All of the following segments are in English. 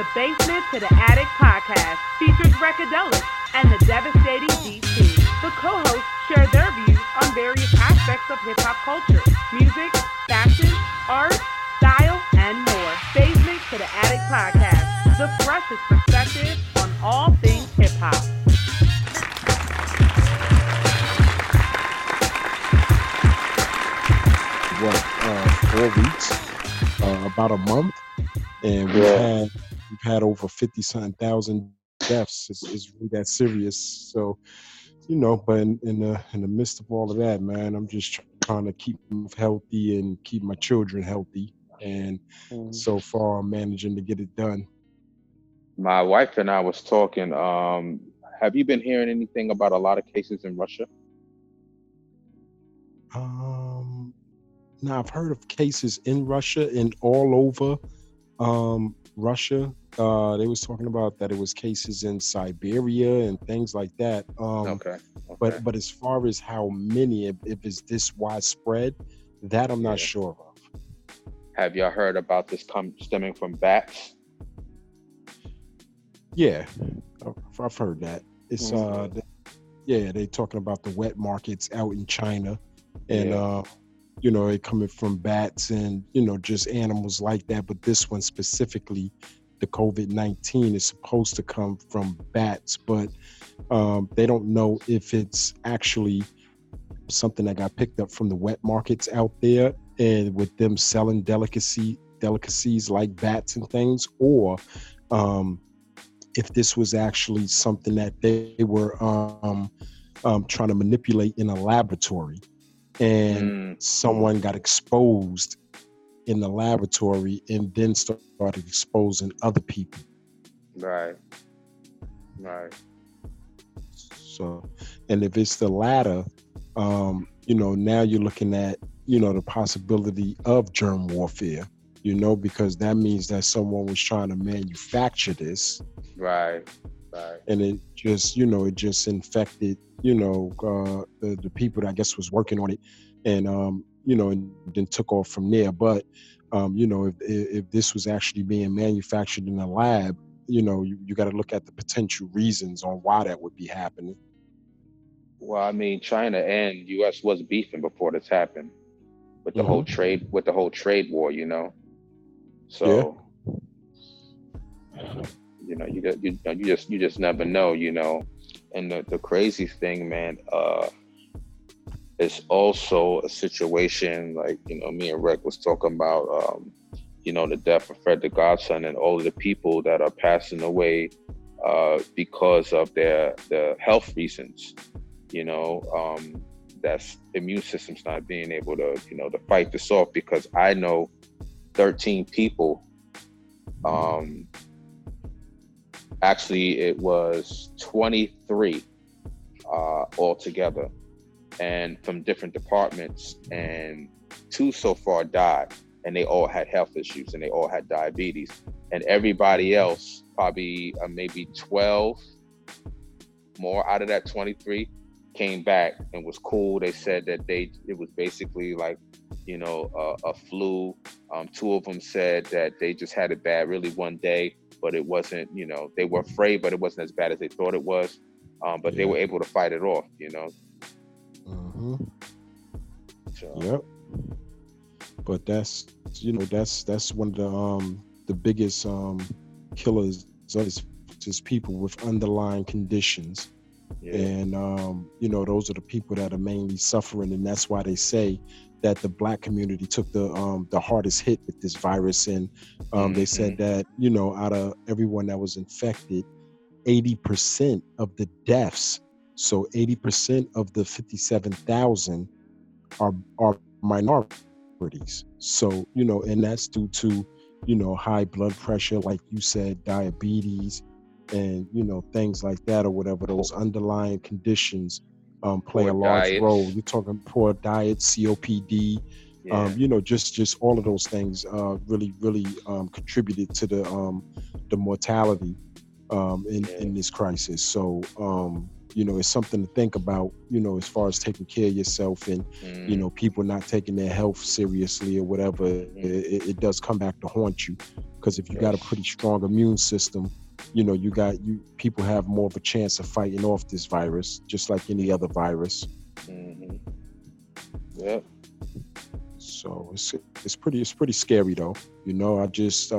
The Basement to the Attic podcast features Recadelic and the devastating DITC. The co-hosts share their views on various aspects of hip-hop culture, music, fashion, art, style, and more. Basement to the Attic podcast, the freshest perspective on all things hip-hop. What, 4 weeks, about a month, and we've had over 50-something thousand deaths. It's really that serious. So, you know, but in the midst of all of that, man, I'm just trying to keep myself healthy and keep my children healthy. And so far, I'm managing to get it done. My wife and I was talking. Have you been hearing anything about a lot of cases in Russia? Now, I've heard of cases in Russia and all over Russia. They was talking about that it was cases in Siberia and things like that. Okay. But as far as how many, if it's this widespread, that I'm not sure of. Have y'all heard about this stemming from bats? Yeah, I've heard that. It's they talking about the wet markets out in China, and you know, it coming from bats and, you know, just animals like that. But this one specifically, the COVID-19 is supposed to come from bats, but they don't know if it's actually something that got picked up from the wet markets out there and with them selling delicacies like bats and things, or if this was actually something that they were trying to manipulate in a laboratory. And someone got exposed in the laboratory and then started exposing other people. Right. So, and if it's the latter, you know, now you're looking at, you know, the possibility of germ warfare, you know, because that means that someone was trying to manufacture this. Right. And it just, you know, it just infected, you know, the people that I guess was working on it, and, you know, and then took off from there. But, you know, if this was actually being manufactured in a lab, you know, you got to look at the potential reasons on why that would be happening. Well, I mean, China and U.S. was beefing before this happened with the whole trade war, you know. So, you know, you just never know, you know. And the crazy thing, man, it's also a situation like, you know, me and Rick was talking about, you know, the death of Fred the Godson and all of the people that are passing away because of their health reasons, you know, that's immune system's not being able to, you know, to fight this off. Because I know 13 people, actually, it was 23 altogether, and from different departments, and 2 so far died, and they all had health issues, and they all had diabetes, and everybody else, probably maybe 12 more out of that 23, came back and was cool. They said that it was basically like, you know, a flu. 2 of them said that they just had it bad really one day, but it wasn't, you know, they were afraid, but it wasn't as bad as they thought it was. But they were able to fight it off, you know. So. Yep. But that's, you know, that's one of the biggest killers is just people with underlying conditions. Yeah. And, you know, those are the people that are mainly suffering. And that's why they say that the Black community took the hardest hit with this virus. And they said that, you know, out of everyone that was infected, 80% of the deaths, so 80% of the 57,000 are minorities. So, you know, and that's due to, you know, high blood pressure, like you said, diabetes, and, you know, things like that or whatever. Those underlying conditions play poor a large diets. Role. You're talking poor diet, COPD, you know, just all of those things really, really contributed to the mortality. in this crisis. So, you know, it's something to think about, you know, as far as taking care of yourself and, you know, people not taking their health seriously or whatever, it does come back to haunt you. Because if you got a pretty strong immune system, you know, people have more of a chance of fighting off this virus, just like any other virus. Yeah. So it's pretty scary though. You know, I just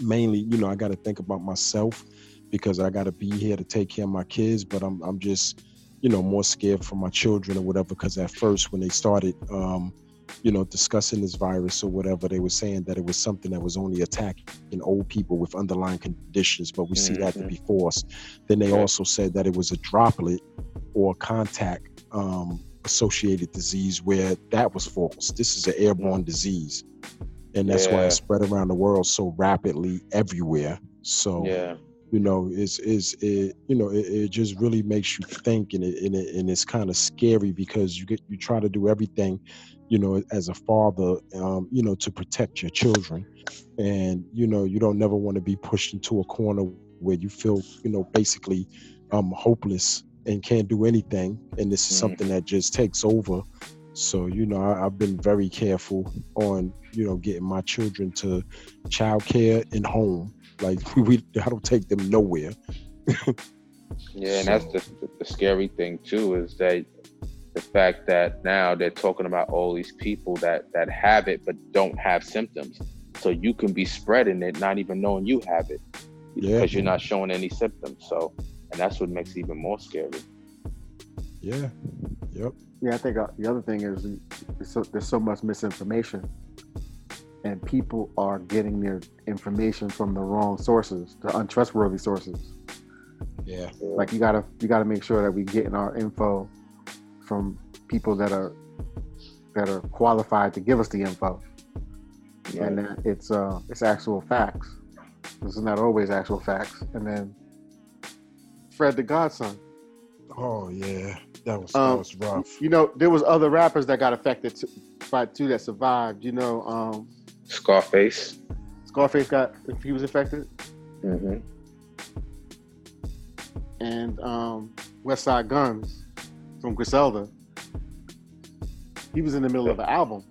mainly, you know, I got to think about myself because I got to be here to take care of my kids, but I'm just, you know, more scared for my children or whatever. Because at first when they started, you know, discussing this virus or whatever, they were saying that it was something that was only attacking old people with underlying conditions, but we see that to be false. Then they also said that it was a droplet or contact associated disease, where that was false. This is an airborne disease, and that's why it spread around the world so rapidly everywhere. So you know, it just really makes you think, and it's kind of scary because you try to do everything, you know, as a father, you know, to protect your children, and you know, you don't never want to be pushed into a corner where you feel, you know, basically hopeless and can't do anything, and this is something that just takes over. So, you know, I've been very careful on, you know, getting my children to childcare and home. Like I don't take them nowhere. And that's the scary thing too, is that the fact that now they're talking about all these people that have it but don't have symptoms. So you can be spreading it not even knowing you have it because you're not showing any symptoms. So, and that's what makes it even more scary. Yeah. Yep. Yeah, I think the other thing is there's so much misinformation, and people are getting their information from the wrong sources, the untrustworthy sources. Yeah. Like you gotta make sure that we're getting our info from people that are qualified to give us the info, and that it's actual facts. This is not always actual facts. And then Fred the Godson. Oh yeah, that was rough. You know, there was other rappers that got affected too that survived. You know, Scarface. Scarface he was affected. Mm-hmm. And Westside Guns from Griselda. He was in the middle of an album.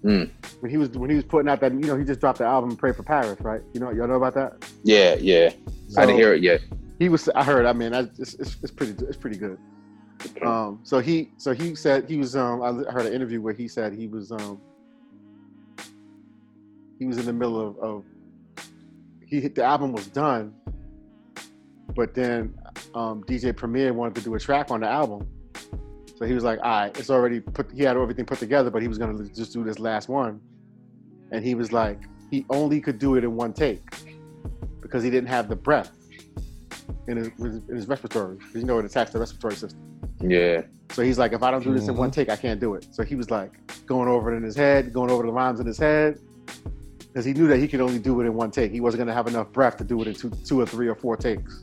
When he was putting out that, you know, he just dropped the album "Pray for Paris," right? You know, y'all know about that? Yeah. So, I didn't hear it yet. It's pretty good. So he said he was. I heard an interview where he said he was. He was in the middle the album was done, but then DJ Premier wanted to do a track on the album, so he was like, "All right, it's already put." He had everything put together, but he was gonna just do this last one, and he was like, he only could do it in one take because he didn't have the breath in his respiratory, because, you know, it attacks the respiratory system. Yeah. So he's like, if I don't do this in one take, I can't do it. So he was like going over the rhymes in his head, because he knew that he could only do it in one take. He wasn't going to have enough breath to do it in two or three or four takes.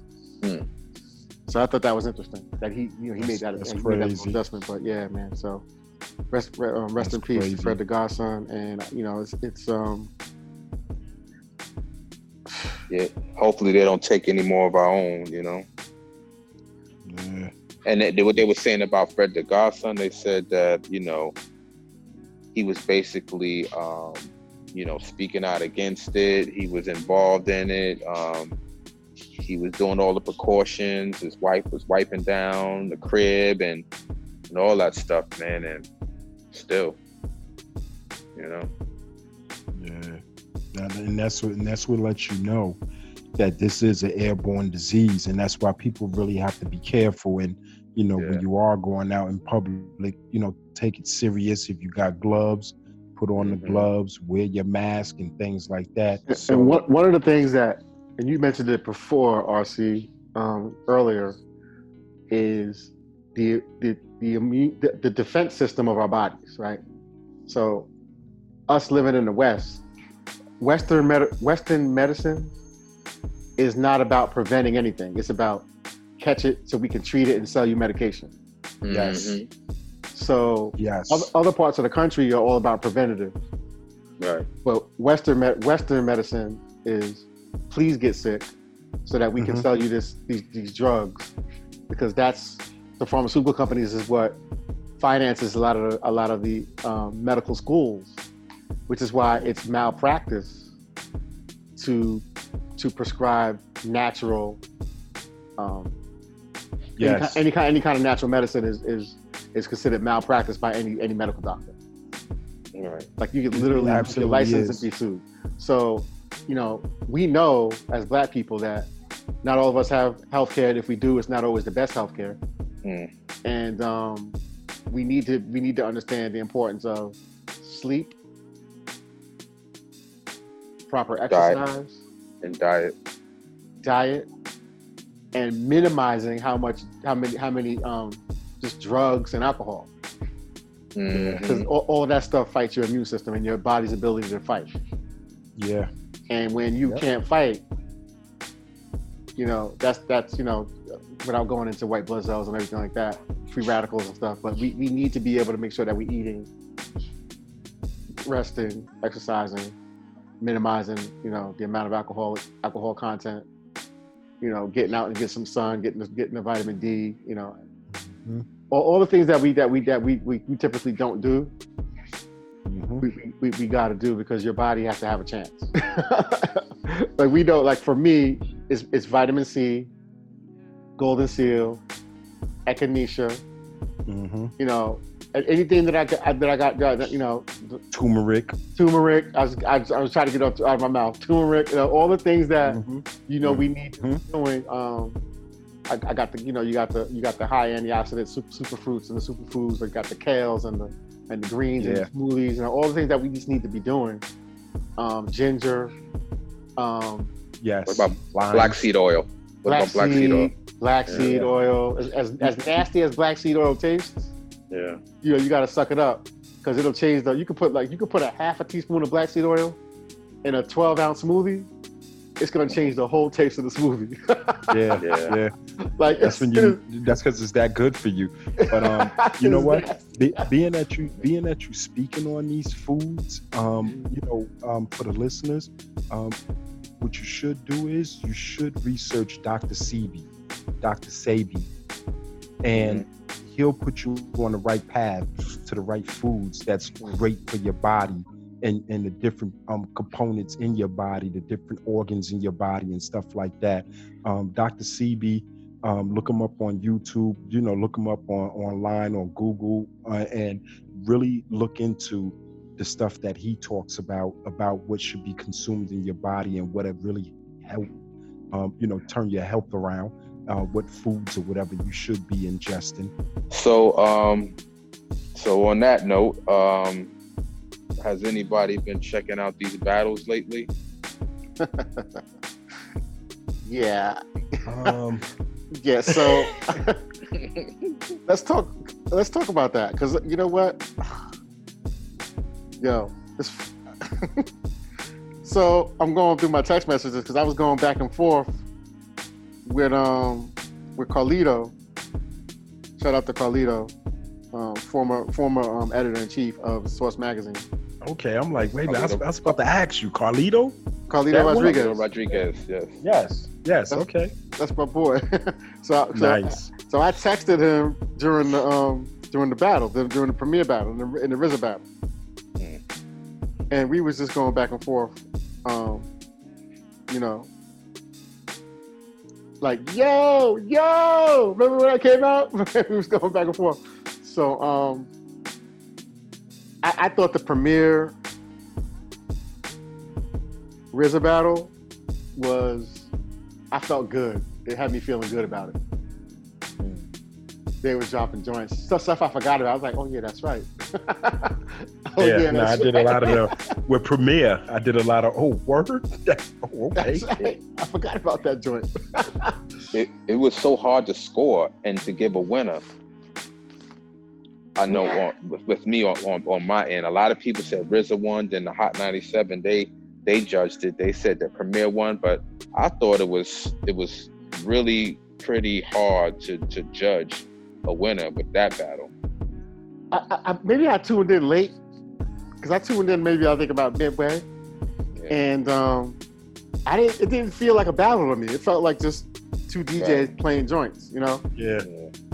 So I thought that was interesting that he, you know, he made that adjustment. But yeah, man. So rest in peace, crazy. Fred the Godson, and you know, it's. Yeah, hopefully they don't take any more of our own, you know. Yeah. And what they were saying about Fred the Godson, they said that, you know, he was basically, you know, speaking out against it. He was involved in it. He was doing all the precautions. His wife was wiping down the crib and all that stuff, man. And still, you know. Yeah. And that's what lets you know that this is an airborne disease, and that's why people really have to be careful. And you know, when you are going out in public, you know, take it serious. If you got gloves, put on the gloves, wear your mask, and things like that. So, and one of the things that, and you mentioned it before, RC, earlier, is the defense system of our bodies, right? So, us living in the West. Western medicine is not about preventing anything. It's about catch it so we can treat it and sell you medication. Yes. So yes. Other parts of the country are all about preventative. Right. But Western medicine is please get sick, so that we can sell you these drugs, because that's the pharmaceutical companies is what finances a lot of the medical schools, which is why it's malpractice to prescribe natural any kind of natural medicine is considered malpractice by any medical doctor. Right. Like you could literally your license and be sued. So, you know, we know as Black people that not all of us have healthcare, and if we do, it's not always the best healthcare. Mm. And we need to understand the importance of sleep, proper exercise, and diet, and minimizing how many just drugs and alcohol. Because all that stuff fights your immune system and your body's ability to fight. Yeah. And when you can't fight, you know, that's you know, without going into white blood cells and everything like that, free radicals and stuff, but we need to be able to make sure that we're eating, resting, exercising, minimizing, you know, the amount of alcohol content, you know, getting out and get some sun, getting the vitamin D, you know. Mm-hmm. All the things that we typically don't do, we got to do, because your body has to have a chance. Like we don't, like for me, it's vitamin C, golden seal, echinacea, you know, anything that I got, you know, turmeric. I was trying to get up out of my mouth. Turmeric, you know, all the things that you know we need to be doing. I got the, you know, you got the high antioxidant superfruits and the superfoods. I got the kales and the greens and the smoothies and all the things that we just need to be doing. Ginger. Yes. What about black seed oil? Black seed oil. As nasty as black seed oil tastes. Yeah. You know, you got to suck it up, because it'll change the. You could put a half a teaspoon of black seed oil in a 12-ounce smoothie. It's gonna change the whole taste of the smoothie. yeah. Like that's because it's that good for you. But you know what? Being that you speaking on these foods, you know, for the listeners, what you should do is you should research Dr. Sebi, and he'll put you on the right path to the right foods that's great for your body. And the different components in your body, the different organs in your body and stuff like that. Dr. Sebi, look him up on YouTube, you know, look him up online, on Google, and really look into the stuff that he talks about what should be consumed in your body and what it really help, you know, turn your health around, what foods or whatever you should be ingesting. So on that note, has anybody been checking out these battles lately? Yeah. Yeah. So let's talk about that, because you know what? Yo, so I'm going through my text messages, because I was going back and forth with Carlito. Shout out to Carlito, former editor-in-chief of Source Magazine. Okay, I'm like, wait, I was about to ask you, Carlito Rodriguez. Yes. That's, okay, that's my boy. so nice. So I texted him during the premiere battle, in the RZA battle, and we was just going back and forth, you know, like yo, remember when I came out? We was going back and forth. So I thought the premiere RZA battle I felt good. It had me feeling good about it. They were dropping joints. Stuff I forgot about. I was like, oh yeah, that's right. I did a lot of them. With Premiere, I did a lot of, okay. That's right. I forgot about that joint. It was so hard to score and to give a winner. I know with me on my end, a lot of people said RZA won, then the Hot 97, they judged it. They said that Premier won, but I thought it was really pretty hard to judge a winner with that battle. I maybe I tuned in late, because I tuned in maybe I think about midway, and It didn't feel like a battle to me. It felt like just two DJs playing joints, you know? Yeah.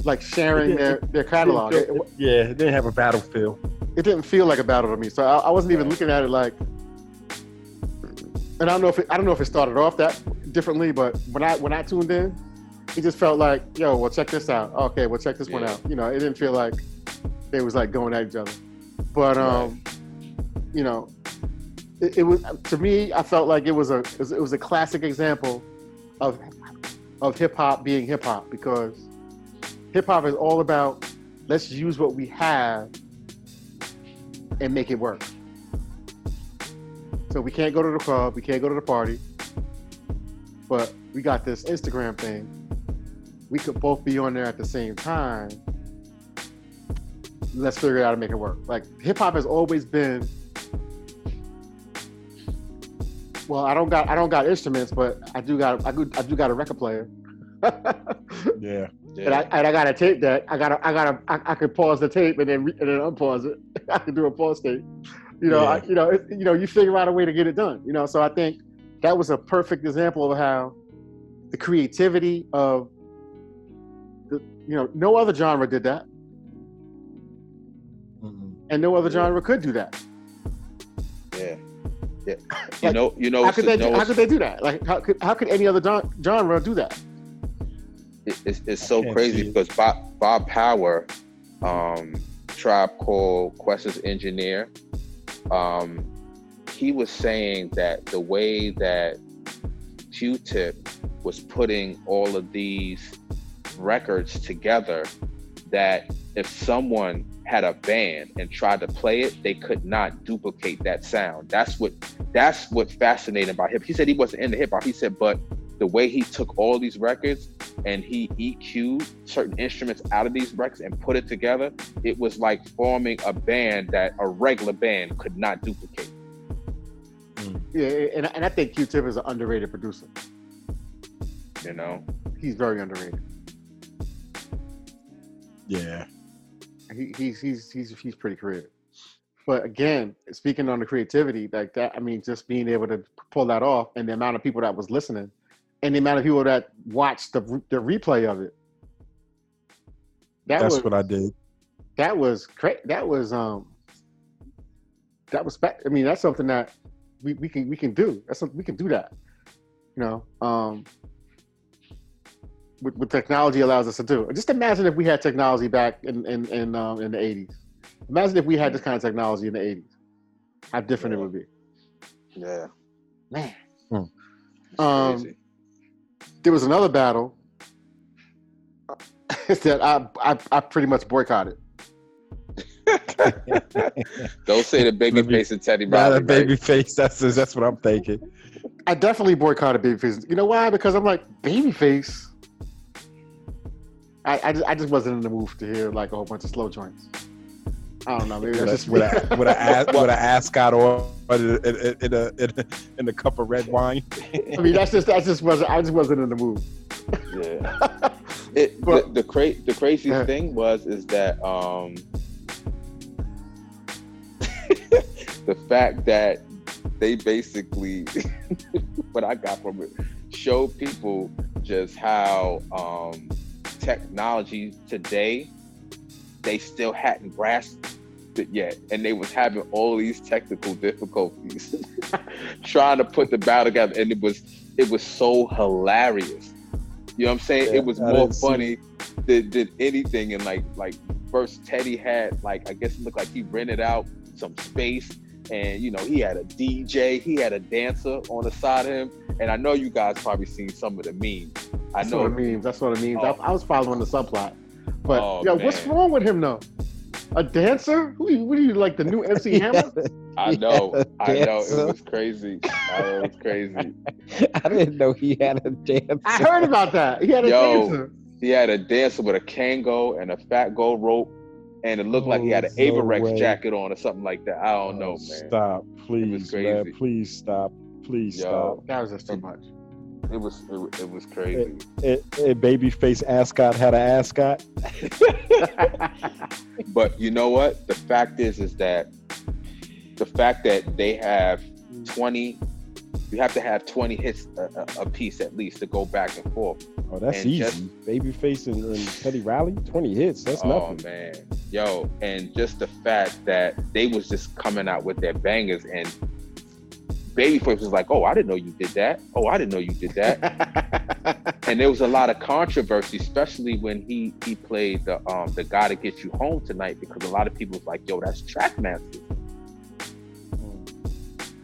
Like sharing their catalog. It didn't have a battle feel. It didn't feel like a battle to me. So I wasn't even looking at it like, and I don't know if it started off that differently, but when I tuned in, it just felt like, yo, well, check this out. Okay, well, check this one out. You know, it didn't feel like they was like going at each other. But you know, it was, to me, I felt like it was a classic example of hip hop being hip hop, because hip hop is all about, let's use what we have and make it work. So we can't go to the club, we can't go to the party, but we got this Instagram thing. We could both be on there at the same time. Let's figure it out and make it work. Like, hip hop has always been, well, I don't got instruments, but I do got a record player. Yeah. Yeah. And I got a tape deck. I could pause the tape and then unpause it. I could do a pause tape. You know, you figure out a way to get it done. You know, so I think that was a perfect example of how the creativity of no other genre did that, and no other genre could do that. Yeah, yeah. Like, you know, how could they do that? Like, how could any other genre do that? It's so crazy because Bob Power, Tribe Called Quest's engineer. He was saying that the way that Q-Tip was putting all of these records together, that if someone had a band and tried to play it, they could not duplicate that sound. That's what's fascinating about hip. He said he wasn't into hip hop. He said, but the way he took all these records and he EQ'd certain instruments out of these records and put it together, it was like forming a band that a regular band could not duplicate. Yeah, and I think Q-Tip is an underrated producer. You know? He's very underrated. Yeah. He's pretty creative. But again, speaking on the creativity, like that, I mean, just being able to pull that off, and the amount of people that was listening, and the amount of people that watched the replay of it. That's what I did. That was crazy. I mean, that's something that we can do. That's something we can do that. You know, what technology allows us to do. Just imagine if we had technology back in the '80s. Imagine if we had this kind of technology in the '80s. How different it would be. Yeah. Man. Crazy. There was another battle that I pretty much boycotted. Don't say the babyface and Teddy Riley. Not a babyface. That's what I'm thinking. I definitely boycotted babyface. You know why? Because I'm like, babyface. I just wasn't in the mood to hear like a whole bunch of slow joints. I don't know. Maybe that's just with an ascot or in a cup of red wine. I mean, I just wasn't in the mood. Yeah. The crazy thing was that the fact that they basically what I got from it showed people just how technology today, they still hadn't grasped it yet, and they was having all these technical difficulties trying to put the battle together, and it was so hilarious. You know what I'm saying? Yeah, it was more funny than anything. And like first Teddy had, like, I guess it looked like he rented out some space, and you know, he had a DJ, he had a dancer on the side of him, and I know you guys probably seen some of the memes. That's what it means. I was following the subplot. But what's wrong with him though? A dancer? What are you like the new MC Hammer? I know. It was crazy. I didn't know he had a dancer. I heard about that. He had a dancer. He had a dancer with a Kango and a fat gold rope, and it looked like he had an Averex jacket on or something like that. I don't know, man. Stop, please, man. Please stop. Please stop. That was just too much. It was crazy. Babyface ascot had an ascot. But you know what? The fact is that they have 20 You have to have 20 hits a piece at least to go back and forth. Oh, that's easy. Just, Babyface and Teddy Riley, 20 hits. That's nothing. Oh, man. Yo, and just the fact that they was just coming out with their bangers, and Babyface was like, oh, I didn't know you did that. Oh, I didn't know you did that. And there was a lot of controversy, especially when he played the Gotta Get You Home Tonight, because a lot of people was like, yo, that's Trackmaster.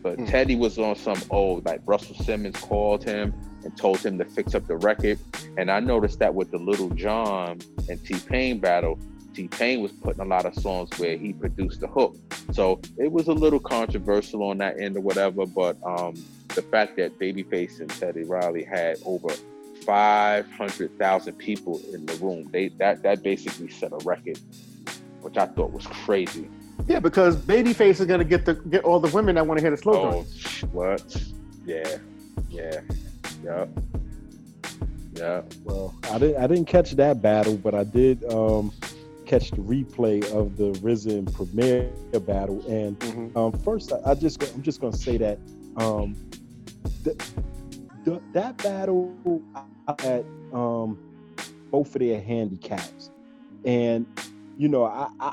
But Teddy was on some old, like Russell Simmons called him and told him to fix up the record. And I noticed that with the Little John and T-Pain battle, T-Pain was putting a lot of songs where he produced the hook. So it was a little controversial on that end or whatever, but the fact that Babyface and Teddy Riley had over 500,000 people in the room, that basically set a record, which I thought was crazy. Yeah, because Babyface is gonna get all the women that want to hear the slow joints. Oh, what? Yeah. Well, I didn't catch that battle, but I did catch the replay of the RZA and Premier battle. And first, I'm just gonna say that that battle had both of their handicaps, and you know,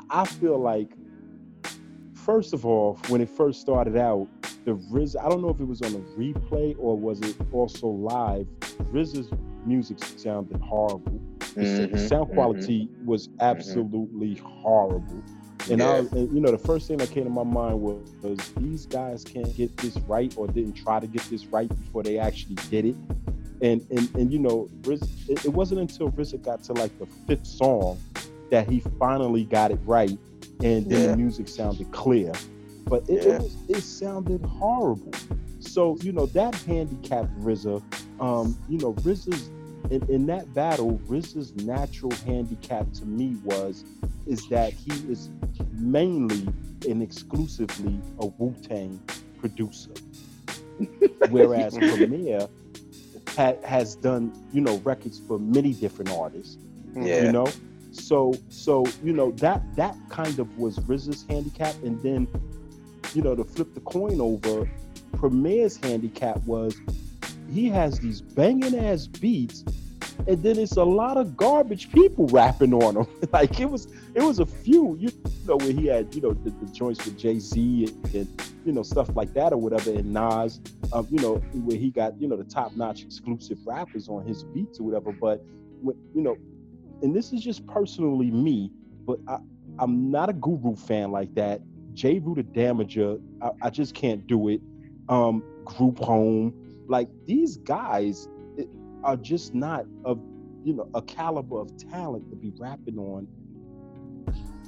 I feel like, first of all, when it first started out, the RZA, I don't know if it was on a replay or was it also live, RZA's music sounded horrible. The sound quality was absolutely horrible. And you know, the first thing that came to my mind was these guys can't get this right, or didn't try to get this right before they actually did it. And you know, RZA, it wasn't until RZA got to like the fifth song that he finally got it right. And then the music sounded clear, but it sounded horrible. So, you know, that handicapped RZA. You know, RZA's in that battle, RZA's natural handicap to me is that he is mainly and exclusively a Wu-Tang producer, whereas Premier has done, you know, records for many different artists. Yeah. You know. So you know, that kind of was RZA's handicap. And then, you know, to flip the coin over, Premier's handicap was he has these banging ass beats, and then it's a lot of garbage people rapping on them. Like it was a few, you know, where he had, you know, the joints with Jay-Z and you know, stuff like that or whatever, and Nas, you know, where he got, you know, the top-notch exclusive rappers on his beats or whatever. But you know, and this is just personally me, but I'm not a Guru fan like that. Jeru the Damaja, I just can't do it. Group Home, like these guys are just not of, you know, a caliber of talent to be rapping on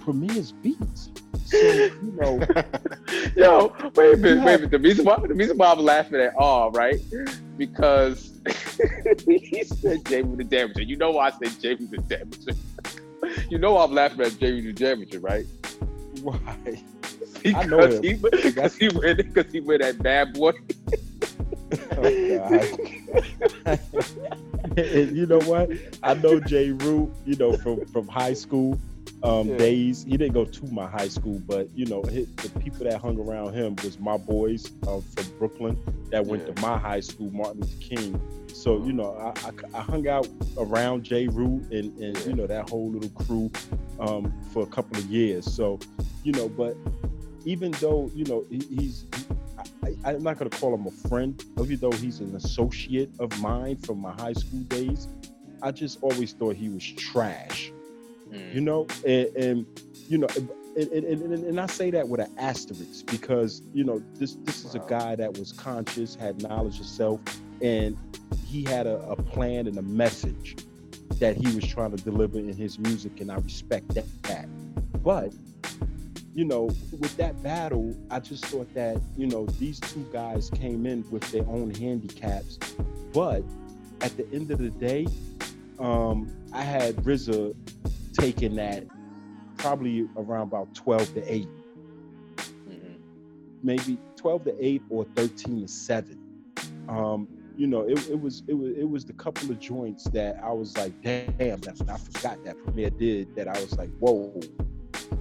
Premier's beats. So, you know. Yo, wait a minute. The reason why I'm laughing at all, right? Because he said Jeru the Damaja. You know why I said Jeru the Damaja. You know why I'm laughing at Jeru the Damaja, right? Why? I know him. Because he went that bad boy. Oh, God. And you know what? I know Jeru, you know, from high school. Days. He didn't go to my high school, but you know, the people that hung around him was my boys from Brooklyn that went to my high school, Martin Luther King. So you know, I hung out around Jeru and you know, that whole little crew for a couple of years. So you know, but even though, you know, I'm not gonna call him a friend, even though he's an associate of mine from my high school days, I just always thought he was trash. You know, and you know, and I say that with an asterisk, because you know, this is a guy that was conscious, had knowledge of self, and he had a plan and a message that he was trying to deliver in his music, and I respect that. But you know, with that battle, I just thought that, you know, these two guys came in with their own handicaps, but at the end of the day, I had RZA taking that probably around about 12-8, maybe 12-8 or 13-7. You know, it was the couple of joints that I was like, damn, I forgot that Premier did that. I was like, whoa,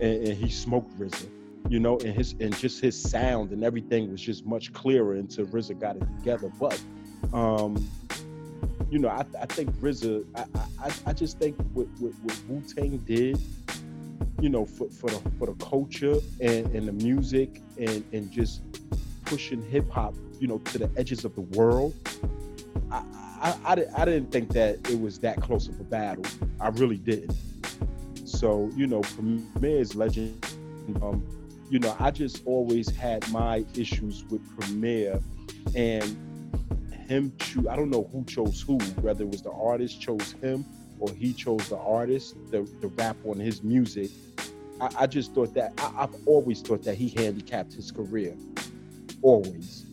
and he smoked RZA. you know, and his sound and everything was just much clearer until RZA got it together. But you know, I think RZA, I just think what Wu-Tang did, you know, for the culture and the music and just pushing hip hop, you know, to the edges of the world. I didn't think that it was that close of a battle. I really didn't. So, you know, Premier's legend, you know, I just always had my issues with Premier and him. I don't know who chose who, whether it was the artist chose him or he chose the artist, the rap on his music. I just thought that, I've always thought that he handicapped his career, always.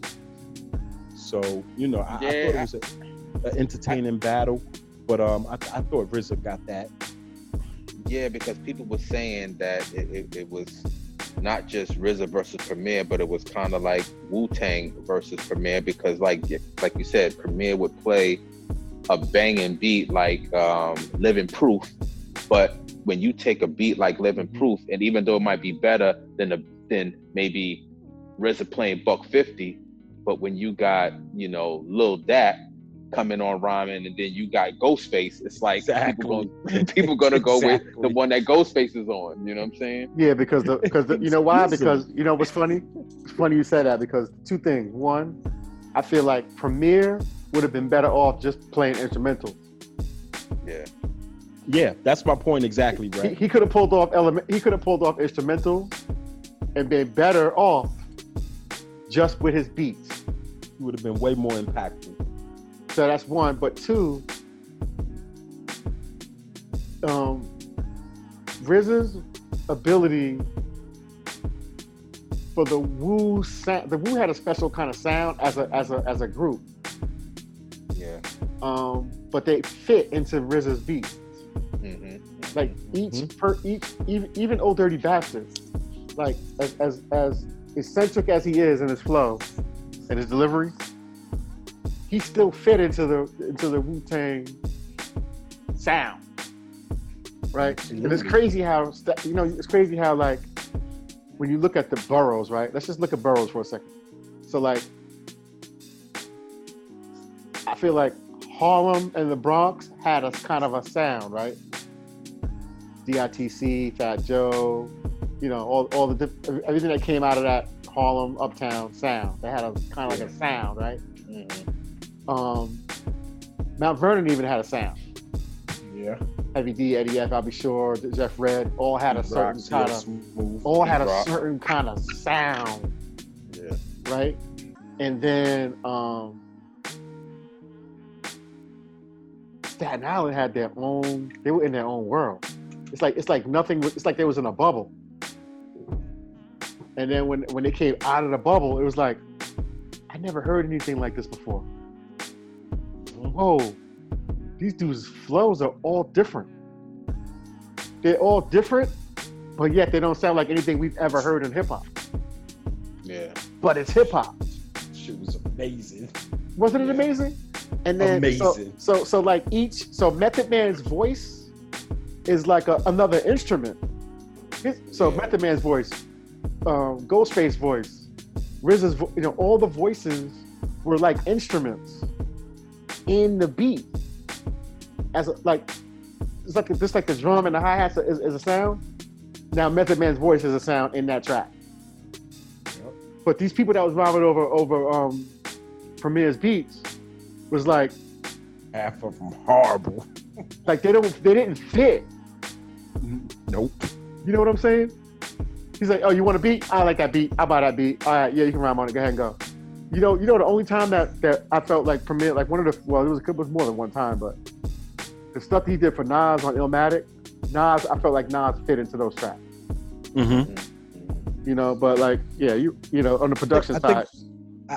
So, you know, I thought it was an entertaining battle, but I thought RZA got that. Yeah, because people were saying that it was not just RZA versus Premier, but it was kind of like Wu-Tang versus Premier, because like you said, Premier would play a banging beat like Living Proof, but when you take a beat like Living Proof, and even though it might be better than maybe RZA playing Buck 50, but when you got, you know, Lil Dat coming on rhyming, and then you got Ghostface, it's like people gonna go exactly with the one that Ghostface is on. You know what I'm saying? Yeah, because you know why? Because you know what's funny? It's funny you said that, because two things. One, I feel like Premier would have been better off just playing instrumentals. Yeah. Yeah, that's my point exactly, right? He could have pulled off instrumentals and been better off just with his beats. He would have been way more impactful. So that's one. But two, RZA's ability for the Wu sound, the Wu had a special kind of sound as a group. Yeah. But they fit into RZA's beats. Mm-hmm. Like even Old Dirty Bastard, like as eccentric as he is in his flow and his delivery, he still fit into the Wu-Tang sound, right? Absolutely. And it's crazy how like when you look at the boroughs, right? Let's just look at boroughs for a second. So like, I feel like Harlem and the Bronx had a kind of a sound, right? DITC, Fat Joe, you know, everything that came out of that Harlem Uptown sound. They had a kind of like a sound, right? Mm-hmm. Mount Vernon even had a sound. Yeah. Heavy D, Eddie F, I'll Be Sure, Jeff Redd, all had a certain kind of, sound, yeah, right? And then Staten Island had their own. They were in their own world. It's like nothing. It's like they was in a bubble. And then when they came out of the bubble, it was like, I never heard anything like this before. Whoa, these dudes' flows are all different. They're all different, but yet they don't sound like anything we've ever heard in hip hop. Yeah. But it's hip hop. Shit was amazing. Wasn't it amazing? And then amazing. So like Method Man's voice is like another instrument. Method Man's voice, Ghostface's voice, RZA's voice, you know, all the voices were like instruments in the beat. It's like the drum and the hi-hats is a sound. Now Method Man's voice is a sound in that track. Yep. But these people that was rhyming over Premier's beats was like half of them horrible. Like they didn't fit. Nope. You know what I'm saying? He's like, oh, you want a beat? I like that beat. I buy that beat. All right, yeah, you can rhyme on it. Go ahead and go. You know, the only time that I felt like Premier, like it was more than one time, but the stuff he did for Nas on Illmatic, I felt like Nas fit into those tracks. Mm-hmm. You know, but like, yeah, you know, on the production side.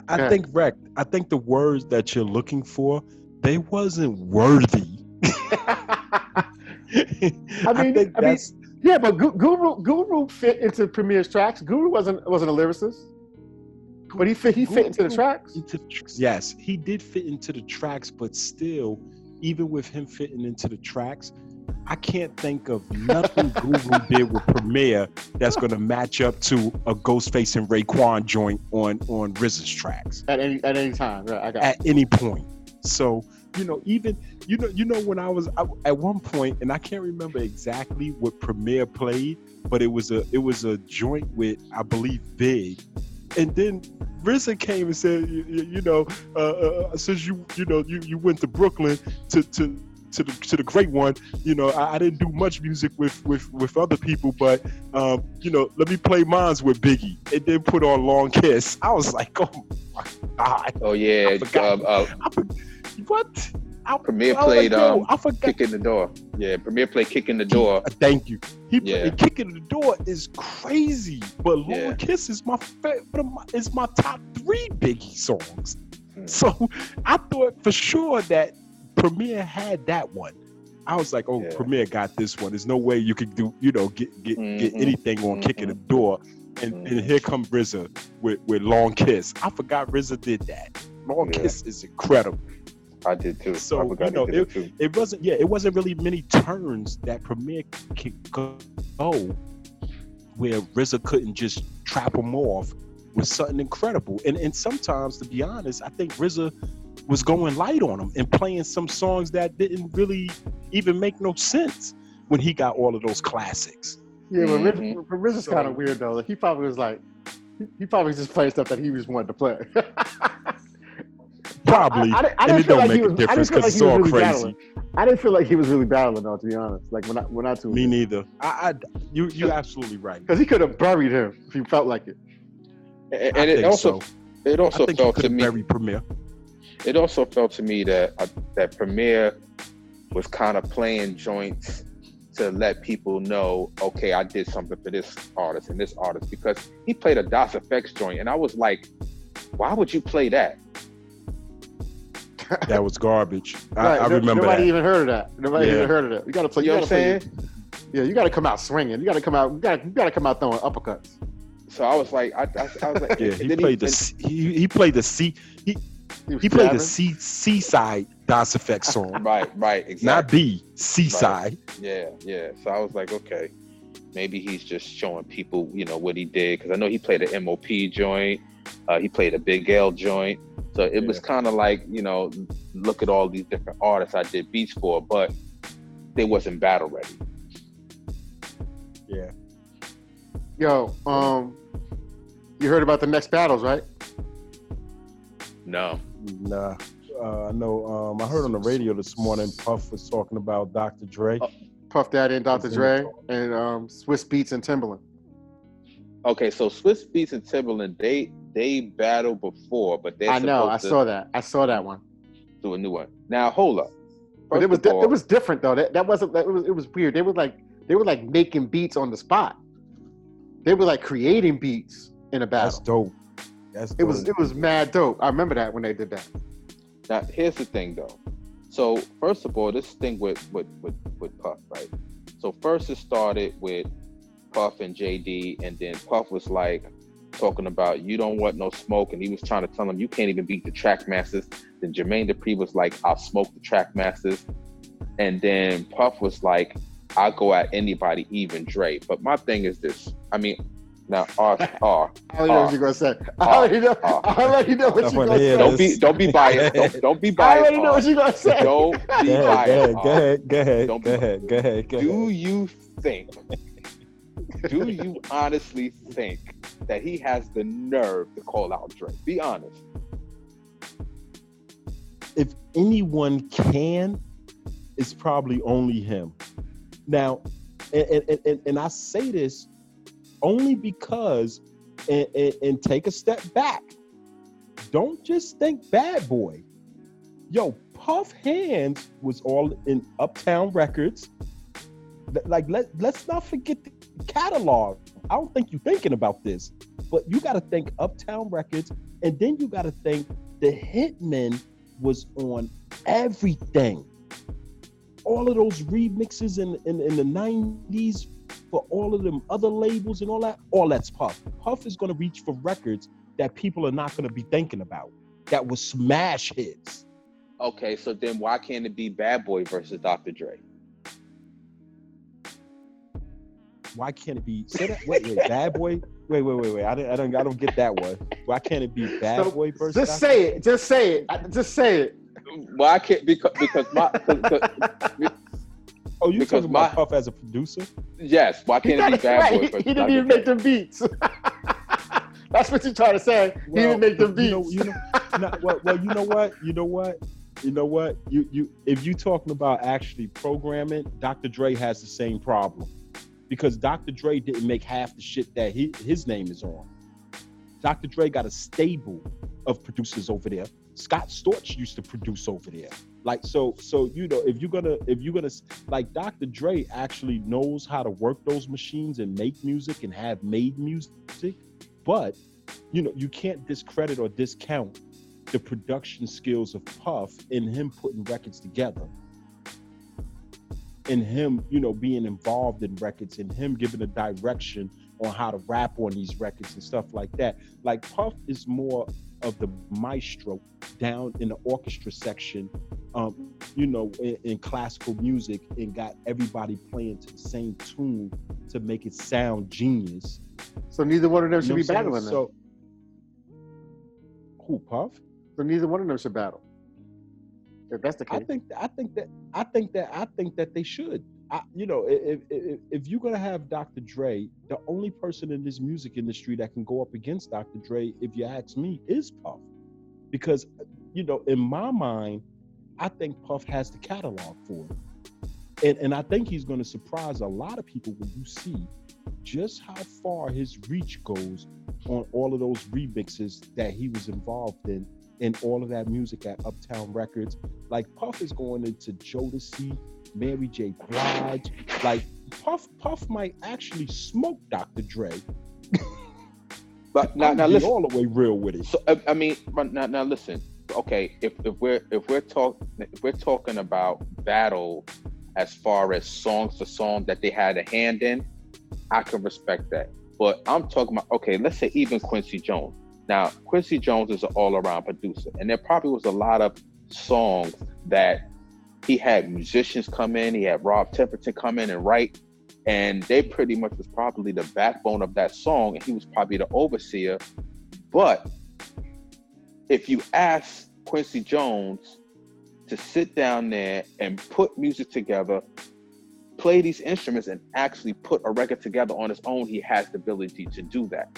I think the words that you're looking for, they wasn't worthy. I mean, yeah, but Guru fit into Premier's tracks. Guru wasn't a lyricist, but he fit into the tracks. Yes, he did fit into the tracks, but still, even with him fitting into the tracks, I can't think of nothing Guru did with Premier that's going to match up to a Ghostface and Raekwon joint on RZA's tracks at any time. Right, I got at you. Any point. So even when I was at one point, and I can't remember exactly what Premier played, but it was a joint with, I believe, Big. And then RZA came and said, since you went to Brooklyn to the great one, I didn't do much music with other people, but let me play mines with Biggie, and then put on Long Kiss. I was like, oh my God! Oh yeah, what? Premier played Kicking the Door. Yeah, Premier played Kicking the Door. Thank you. Kicking the Door is crazy, but Long Kiss is my top three Biggie songs. So I thought for sure that Premier had that one. I was like, Premier got this one. There's no way you could do, get anything on Kicking the Door. And here comes RZA with Long Kiss. I forgot RZA did that. Long Kiss is incredible. I did too. So it wasn't really many turns that Premier could go where RZA couldn't just trap him off with something incredible. And sometimes, to be honest, I think RZA was going light on him and playing some songs that didn't really even make no sense when he got all of those classics. Yeah, but RZA's kind of weird though. Like, he probably was like, he probably just played stuff that he just wanted to play. Probably, I and it don't like make a difference because it's all crazy. Battling. I didn't feel like he was really battling, though, to be honest. Like when I tuned me in. Neither. You're absolutely right. Because he could have buried him if he felt like it. And it also felt to me. Premier. It also felt to me that Premier was kind of playing joints to let people know, okay, I did something for this artist and this artist, because he played a DOS Effects joint, and I was like, why would you play that? That was garbage. Right. I remember nobody even heard of that. Nobody even heard of that. You gotta play. You know what I'm saying? Yeah, you gotta come out swinging. You gotta come out. You gotta come out throwing uppercuts. So I was like, I was like, yeah. He played the C side DOS Effect song. Right, exactly. Not B, C side. Right. Yeah. So I was like, okay, maybe he's just showing people, what he did, because I know he played an MOP joint. He played a Big L joint. So it was kind of like, look at all these different artists I did beats for, but they wasn't battle ready. Yeah. Yo, you heard about the next battles, right? No. Nah. I know. I heard on the radio this morning, Puff was talking about Dr. Dre. Puff Daddy and Dr. Dre and Swiss Beats and Timbaland. Okay, so Swiss Beats and Timbaland, they battled before, but they're I saw that one. Do a new one. Now hold up. But it was different though. That wasn't like, it was weird. They were like making beats on the spot. They were like creating beats in a battle. That's dope. It was mad dope. I remember that when they did that. Now here's the thing though. So first of all, this thing with Puff, right? So first it started with Puff and JD, and then Puff was like talking about you don't want no smoke, and he was trying to tell him you can't even beat the track masters. Then Jermaine Dupri was like, I'll smoke the track masters, and then Puff was like, I'll go at anybody, even Dre. But my thing is this, I mean, now I know what you're gonna say. I already know what you're gonna say. Don't be biased. Don't be biased. I already know what you're gonna say. Don't be biased. Go ahead. Do you honestly think that he has the nerve to call out Dre? Be honest. If anyone can, it's probably only him. Now, and I say this only because, and take a step back. Don't just think Bad Boy. Yo, Puff Hands was all in Uptown Records. Like, let's not forget the catalog. I don't think you're thinking about this, but you got to think Uptown Records, and then you got to think the Hitman was on everything. All of those remixes in the 90s for all of them other labels and all that's Puff. Puff is going to reach for records that people are not going to be thinking about, that were smash hits. Okay, so then why can't it be Bad Boy versus Dr. Dre? Why can't it be? Say that, wait, Bad Boy. Wait. I don't get that one. Why can't it be Bad Boy versus? Just Dr. say it. Just say it. Just say it. Why can't? Because my. Oh, you talking about Puff as a producer? Yes. Why can't it be Bad Boy versus? He didn't even make the beats. That's what you're trying to say. Well, he didn't make the beats. You know what? If you're talking about actually programming, Dr. Dre has the same problem. Because Dr. Dre didn't make half the shit that his name is on. Dr. Dre got a stable of producers over there. Scott Storch used to produce over there. Like, so you know, if you're gonna like, Dr. Dre actually knows how to work those machines and make music and have made music, but you know, you can't discredit or discount the production skills of Puff and him putting records together. And him, you know, being involved in records and him giving a direction on how to rap on these records and stuff like that. Like, Puff is more of the maestro down in the orchestra section, you know, in classical music, and got everybody playing to the same tune to make it sound genius. So neither one of them should be battling. So who, Puff? So neither one of them should battle. If that's the case, I think that they should. If you're gonna have Dr. Dre, the only person in this music industry that can go up against Dr. Dre, if you ask me, is Puff, because you know, in my mind, I think Puff has the catalog for it, and I think he's gonna surprise a lot of people when you see just how far his reach goes on all of those remixes that he was involved in. And all of that music at Uptown Records. Like, Puff is going into Jodeci, Mary J. Blige. Like, Puff might actually smoke Dr. Dre. But now listen, all the way real with it. So I mean, now listen. Okay, if we're talking about battle as far as songs to song that they had a hand in, I can respect that. But I'm talking about, okay, let's say even Quincy Jones. Now, Quincy Jones is an all-around producer, and there probably was a lot of songs that he had musicians come in, he had Rob Temperton come in and write, and they pretty much was probably the backbone of that song, and he was probably the overseer. But if you ask Quincy Jones to sit down there and put music together, play these instruments, and actually put a record together on his own, he has the ability to do that.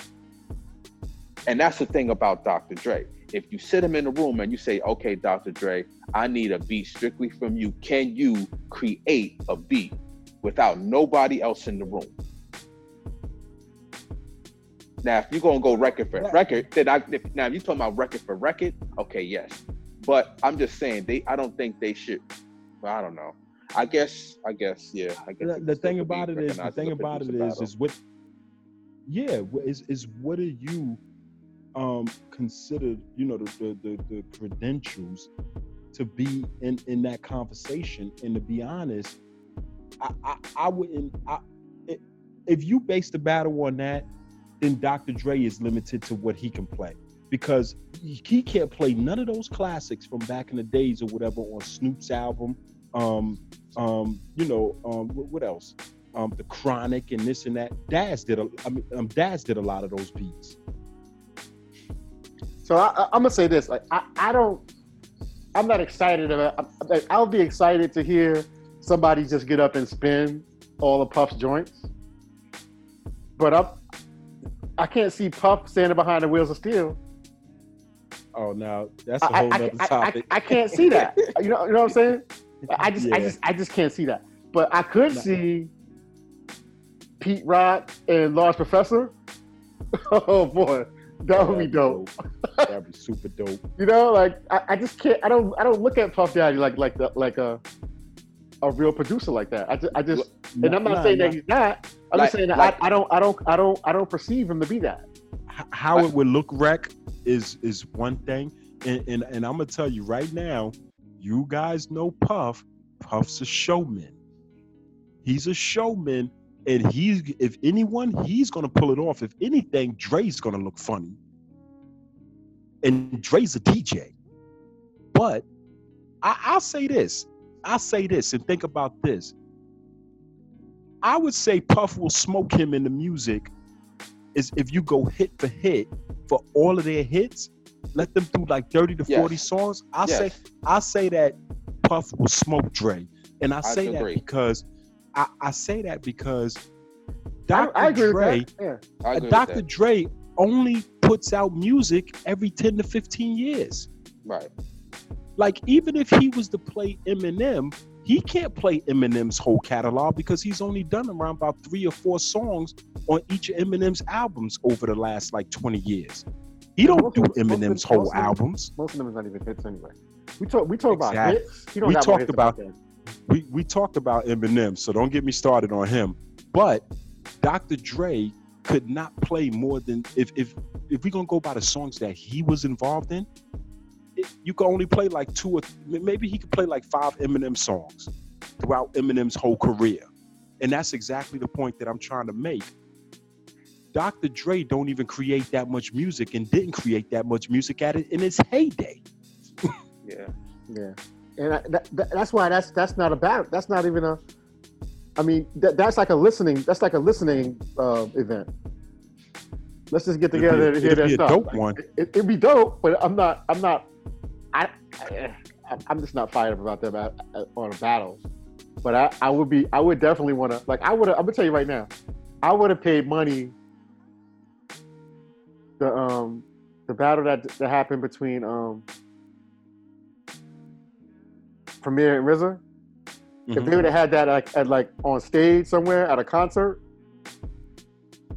And that's the thing about Dr. Dre. If you sit him in a room and you say, okay, Dr. Dre, I need a beat strictly from you. Can you create a beat without nobody else in the room? Now, if you're going to go record for record, if you're talking about record for record, okay, yes. But I'm just saying, I don't think they should. Well, I don't know. I guess, yeah. I guess the thing about it is what are you... considered, you know, the credentials to be in that conversation. And to be honest, I wouldn't, if you base the battle on that, then Dr. Dre is limited to what he can play, because he can't play none of those classics from back in the days or whatever on Snoop's album. What else? The Chronic and this and that. Daz did a lot of those beats. So I'm gonna say this: like, I'm not excited about. I'll be excited to hear somebody just get up and spin all of Puff's joints, but I can't see Puff standing behind the wheels of steel. Oh no, that's a whole other topic. I can't see that. You know what I'm saying? I just can't see that. But I could see Pete Rock and Large Professor. Oh boy. That would be dope. That'd be super dope. You know, like I just can't. I don't look at Puff Daddy like a real producer like that. I'm not saying that he's not. I'm just saying that I don't perceive him to be that. How it would look, Rec, is one thing, and I'm gonna tell you right now. You guys know Puff. Puff's a showman. He's a showman. And if anyone, he's going to pull it off. If anything, Dre's going to look funny. And Dre's a DJ. But I'll say this. And think about this. I would say Puff will smoke him in the music is if you go hit for hit for all of their hits, let them do like 30 to 40 songs. I say that Puff will smoke Dre. And I say that because Dr. Dre only puts out music every 10 to 15 years. Right. Like, even if he was to play Eminem, he can't play Eminem's whole catalog because he's only done around about 3 or 4 songs on each of Eminem's albums over the last, like, 20 years. He don't do Eminem's whole albums. Most of them is not even hits anyway. We talk about hits. We talked about Eminem, so don't get me started on him. But Dr. Dre could not play more than, if we're going to go by the songs that he was involved in, you can only play like 2 or maybe he could play like 5 Eminem songs throughout Eminem's whole career. And that's exactly the point that I'm trying to make. Dr. Dre don't even create that much music and didn't create that much music at it in his heyday. Yeah. And that's not even a listening event. Let's just get together to hear that stuff. It'd be a dope one. It'd be dope, but I'm just not fired up about that on a battle. But I would definitely want to, like, I'm going to tell you right now, I would have paid money the battle that happened between Premier and RZA. Mm-hmm. If they would have had that at on stage somewhere at a concert,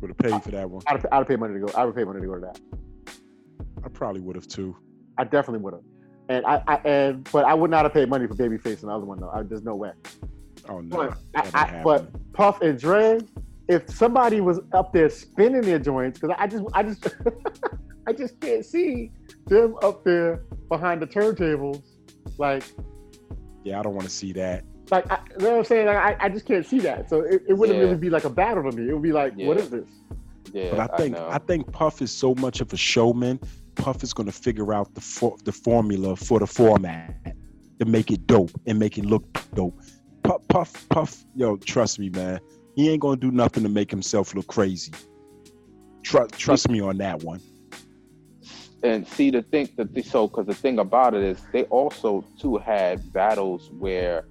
would have paid for that one. I'd have paid money to go. I would pay money to go to that. I probably would have too. I definitely would have, and but I would not have paid money for Babyface and the other one though. There's no way. Oh no! But Puff and Dre, if somebody was up there spinning their joints, because I just I just can't see them up there behind the turntables, like. Yeah, I don't want to see that. Like, you know what I'm saying? Like, I just can't see that. So it wouldn't really be like a battle to me. It would be like, what is this? Yeah, but I think Puff is so much of a showman. Puff is going to figure out the formula for the format to make it dope and make it look dope. Puff, yo, trust me, man. He ain't going to do nothing to make himself look crazy. Trust me on that one. And see, the thing about it is they also too had battles where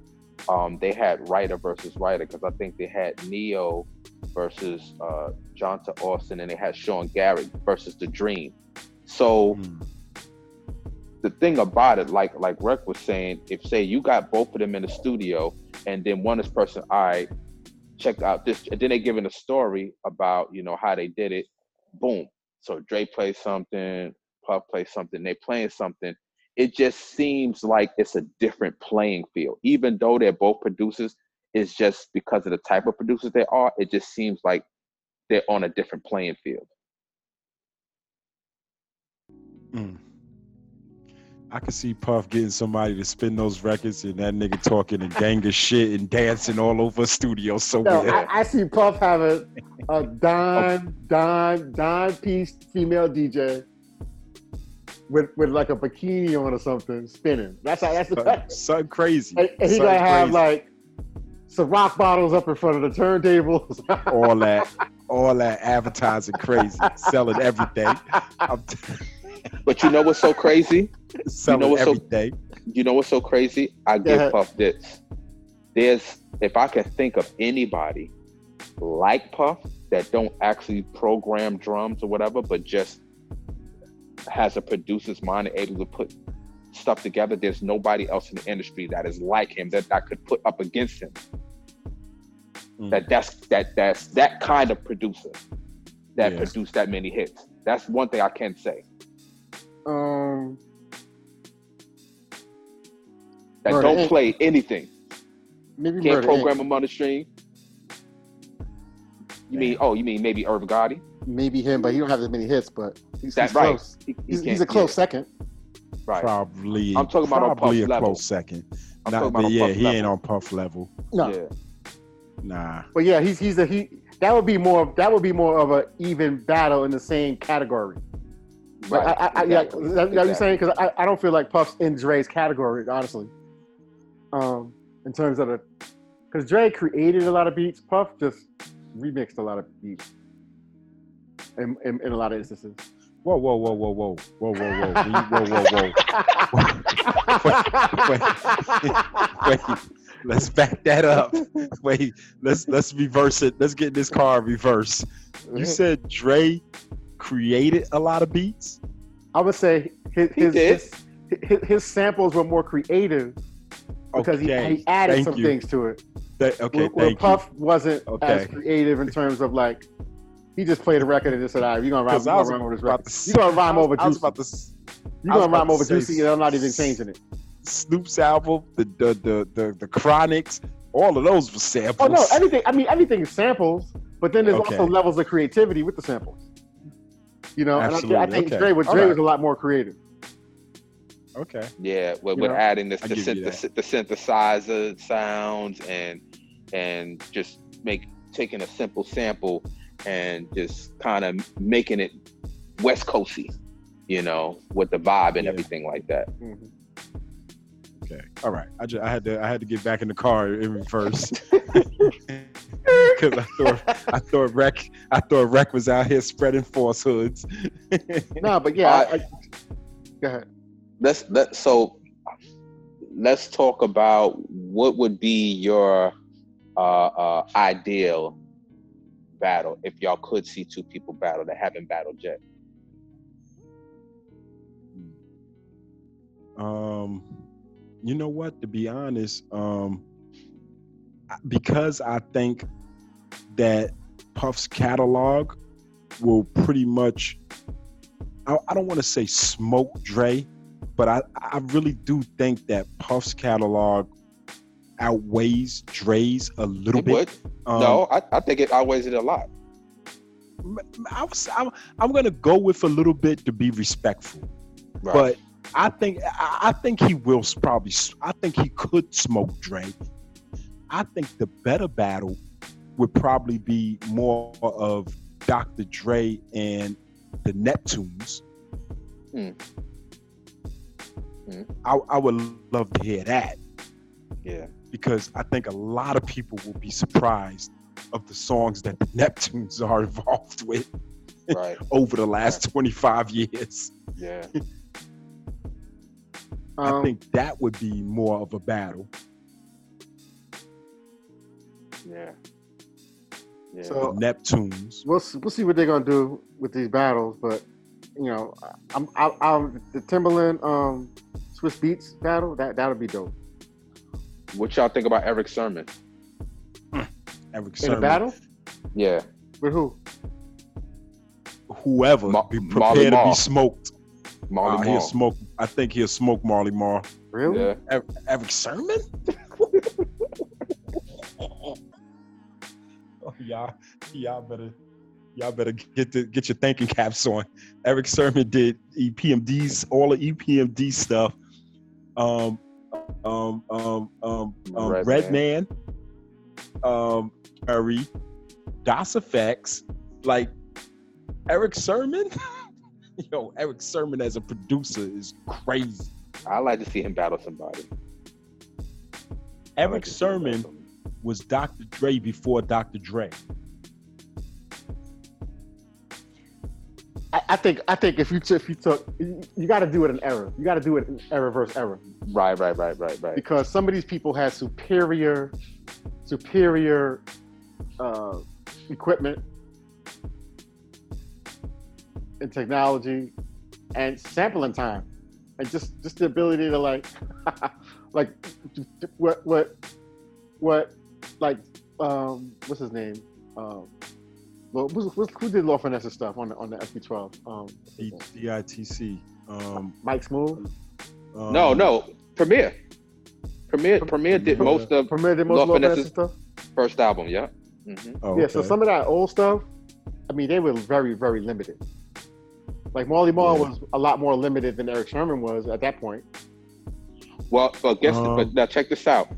they had writer versus writer, because I think they had Neo versus Jonta Austin, and they had Sean Garrett versus The Dream. So the thing about it, like Rec was saying, if say you got both of them in the studio and then one is person, all right, check out this, and then they giving a story about, you know, how they did it. Boom. So Dre plays something, Puff plays something, they playing something. It just seems like it's a different playing field. Even though they're both producers, it's just because of the type of producers they are, it just seems like they're on a different playing field. I could see Puff getting somebody to spin those records and that nigga talking and ganga shit and dancing all over a studio somewhere. No, I see Puff having a dime piece female DJ with like a bikini on or something, spinning. That's the fact. Something crazy. And he gonna have like some rock bottles up in front of the turntables. all that advertising crazy, selling everything. But you know what's so crazy? You know what's so crazy? I give Puff this. If I can think of anybody like Puff that don't actually program drums or whatever, but just has a producer's mind and able to put stuff together, there's nobody else in the industry that is like him that I could put up against him. That's that kind of producer that produced that many hits. That's one thing I can say. That Murder don't Inc. play anything. Maybe can't Murder program Inc. them on the stream. You mean maybe Irv Gotti? Maybe him, but he don't have as many hits. But he's right. Close. He's a close second. Right. Probably. I'm talking about on Puff level. Probably a close second. He ain't on Puff level. No. Yeah. Nah. But yeah, he's that would be more of an even battle in the same category. Right. Like you're saying, because I don't feel like Puff's in Dre's category, honestly. In terms of the Because Dre created a lot of beats. Puff just remixed a lot of beats in a lot of instances. Whoa, whoa, whoa, whoa, whoa, whoa, whoa, whoa, whoa, whoa, whoa, whoa. Wait, let's back that up. Wait, let's reverse it. Let's get in this car reverse. You said Dre created a lot of beats? I would say his samples were more creative because he added things to it. Where Puff wasn't as creative in terms of like, he just played a record and just said, all right, you're going to rhyme over this record. You're going to rhyme over Juicy. You're going to rhyme over Juicy and I'm not even changing it. Snoop's album, the Chronics, all of those were samples. Oh, no, everything is samples, but then there's also levels of creativity with the samples. You know, absolutely. And I think Dre was a lot more creative. Okay. Yeah, with adding the synthesizer sounds and just taking a simple sample and just kind of making it West Coasty, you know, with the vibe and everything like that. Mm-hmm. Okay. All right. I had to get back in the car in reverse because I thought Rec was out here spreading falsehoods. No, but yeah. Go ahead. Let's talk about what would be your ideal battle if y'all could see two people battle that haven't battled yet. You know what? To be honest, because I think that Puff's catalog will pretty much, I don't want to say smoke Dre, but I really do think that Puff's catalog outweighs Dre's a little bit. No, I think it outweighs it a lot. I'm going to go with a little bit to be respectful. Right. But I think he will probably, I think he could smoke Dre. I think the better battle would probably be more of Dr. Dre and the Neptunes. I would love to hear that. Yeah. Because I think a lot of people will be surprised of the songs that the Neptunes are involved with over the last 25 years. Yeah. I think that would be more of a battle. Yeah. Yeah. So the Neptunes. We'll see what they're gonna do with these battles, but you know, I'm the Timbaland Swiss Beats battle that would be dope. What y'all think about Eric Sermon? Eric Sermon in a battle? Yeah. With who? Whoever. Be prepared to be smoked. Marley Marl. I think he'll smoke Marley Marl. Really? Yeah. Eric Sermon? Oh, y'all better get your thinking caps on. Eric Sermon did all the EPMD stuff. Redman, Curry, Das Effects, like Eric Sermon. Yo, Eric Sermon as a producer is crazy. I like to see him battle somebody. Eric Sermon was Dr. Dre before Dr. Dre. I think you got to do it in error. You got to do it in error versus error. Right. Because some of these people had superior equipment and technology and sampling time and just the ability to like what's his name? Who did Law Finesse's stuff on the FP12? DITC. Mike Smooth? No. Premier. Premier did most of Law Finesse's stuff. First album, yeah. Mm-hmm. Oh, okay. Yeah, so some of that old stuff, I mean, they were very, very limited. Like Marley Marl was a lot more limited than Eric Sermon was at that point. Well, but now check this out.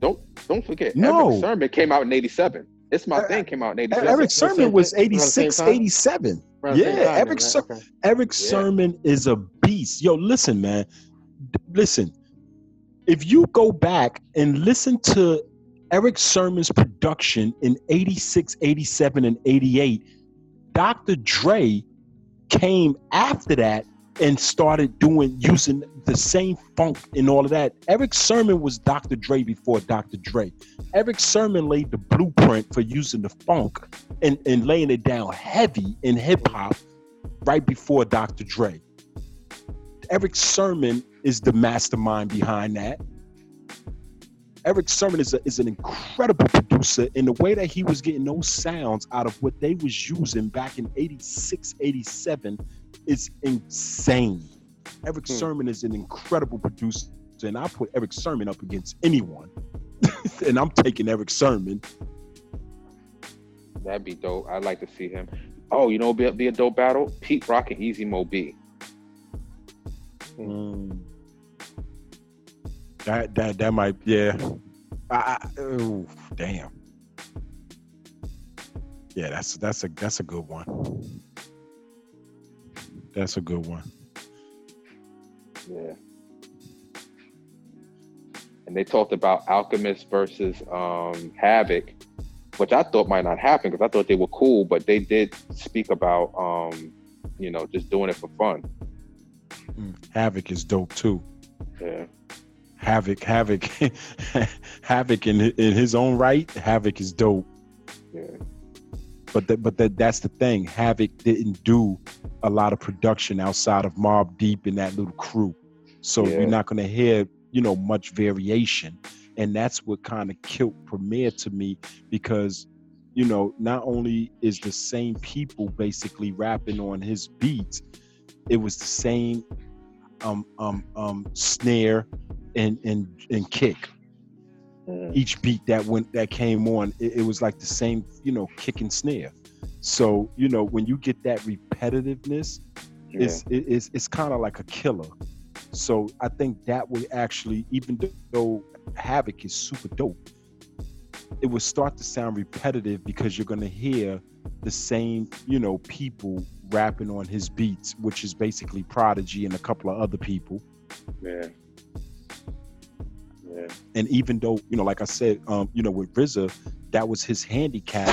Don't forget, Eric Sermon came out in 87. It's My Thing came out in 87. Eric Sermon was 86, 87. Yeah, Eric Sermon is a beast. Yo, listen, man. Listen, if you go back and listen to Eric Sermon's production in 86, 87, and 88, Dr. Dre came after that and started using the same funk and all of that. Eric Sermon was Dr. Dre before Dr. Dre. Eric Sermon laid the blueprint for using the funk and laying it down heavy in hip hop right before Dr. Dre. Eric Sermon is the mastermind behind that. Eric Sermon is an incredible producer, and the way that he was getting those sounds out of what they was using back in 86, 87 is insane. Eric Sermon is an incredible producer, and I put Eric Sermon up against anyone. And I'm taking Eric Sermon. That'd be dope. I'd like to see him. Oh, you know what would be a dope battle? Pete Rock and Easy Mo B. That might, yeah. Oh, damn. Yeah, that's a good one. That's a good one. Yeah. And they talked about Alchemist versus Havoc, which I thought might not happen because I thought they were cool, but they did speak about, just doing it for fun. Havoc is dope too. Yeah. Havoc, Havoc in his own right. Havoc is dope. Yeah. But that's the thing. Havoc didn't do a lot of production outside of Mobb Deep and that little crew, so you're not gonna hear much variation, and that's what kind of killed Premier to me because not only is the same people basically rapping on his beats, it was the same snare and kick. Each beat that came on, it was like the same kick and snare. So when you get that repetitiveness, it's kind of like a killer. So I think that would actually, even though Havoc is super dope, it would start to sound repetitive because you're gonna hear the same people rapping on his beats, which is basically Prodigy and a couple of other people. Yeah. And even though, like I said, with RZA, that was his handicap,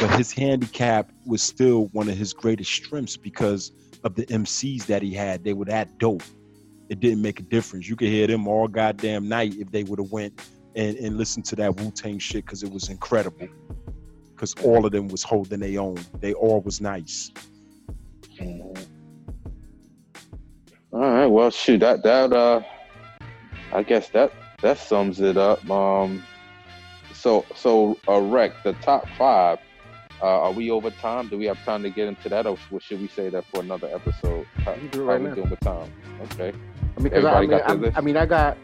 but his handicap was still one of his greatest strengths because of the MCs that he had. They were that dope. It didn't make a difference. You could hear them all goddamn night if they would have went and listened to that Wu-Tang shit because it was incredible. Because all of them was holding their own. They all was nice. All right, well, shoot, that I guess that sums it up. So Rec, the top five. Are we over time? Do we have time to get into that, or should we say that for another episode? How are we doing with time? Okay. I mean, I got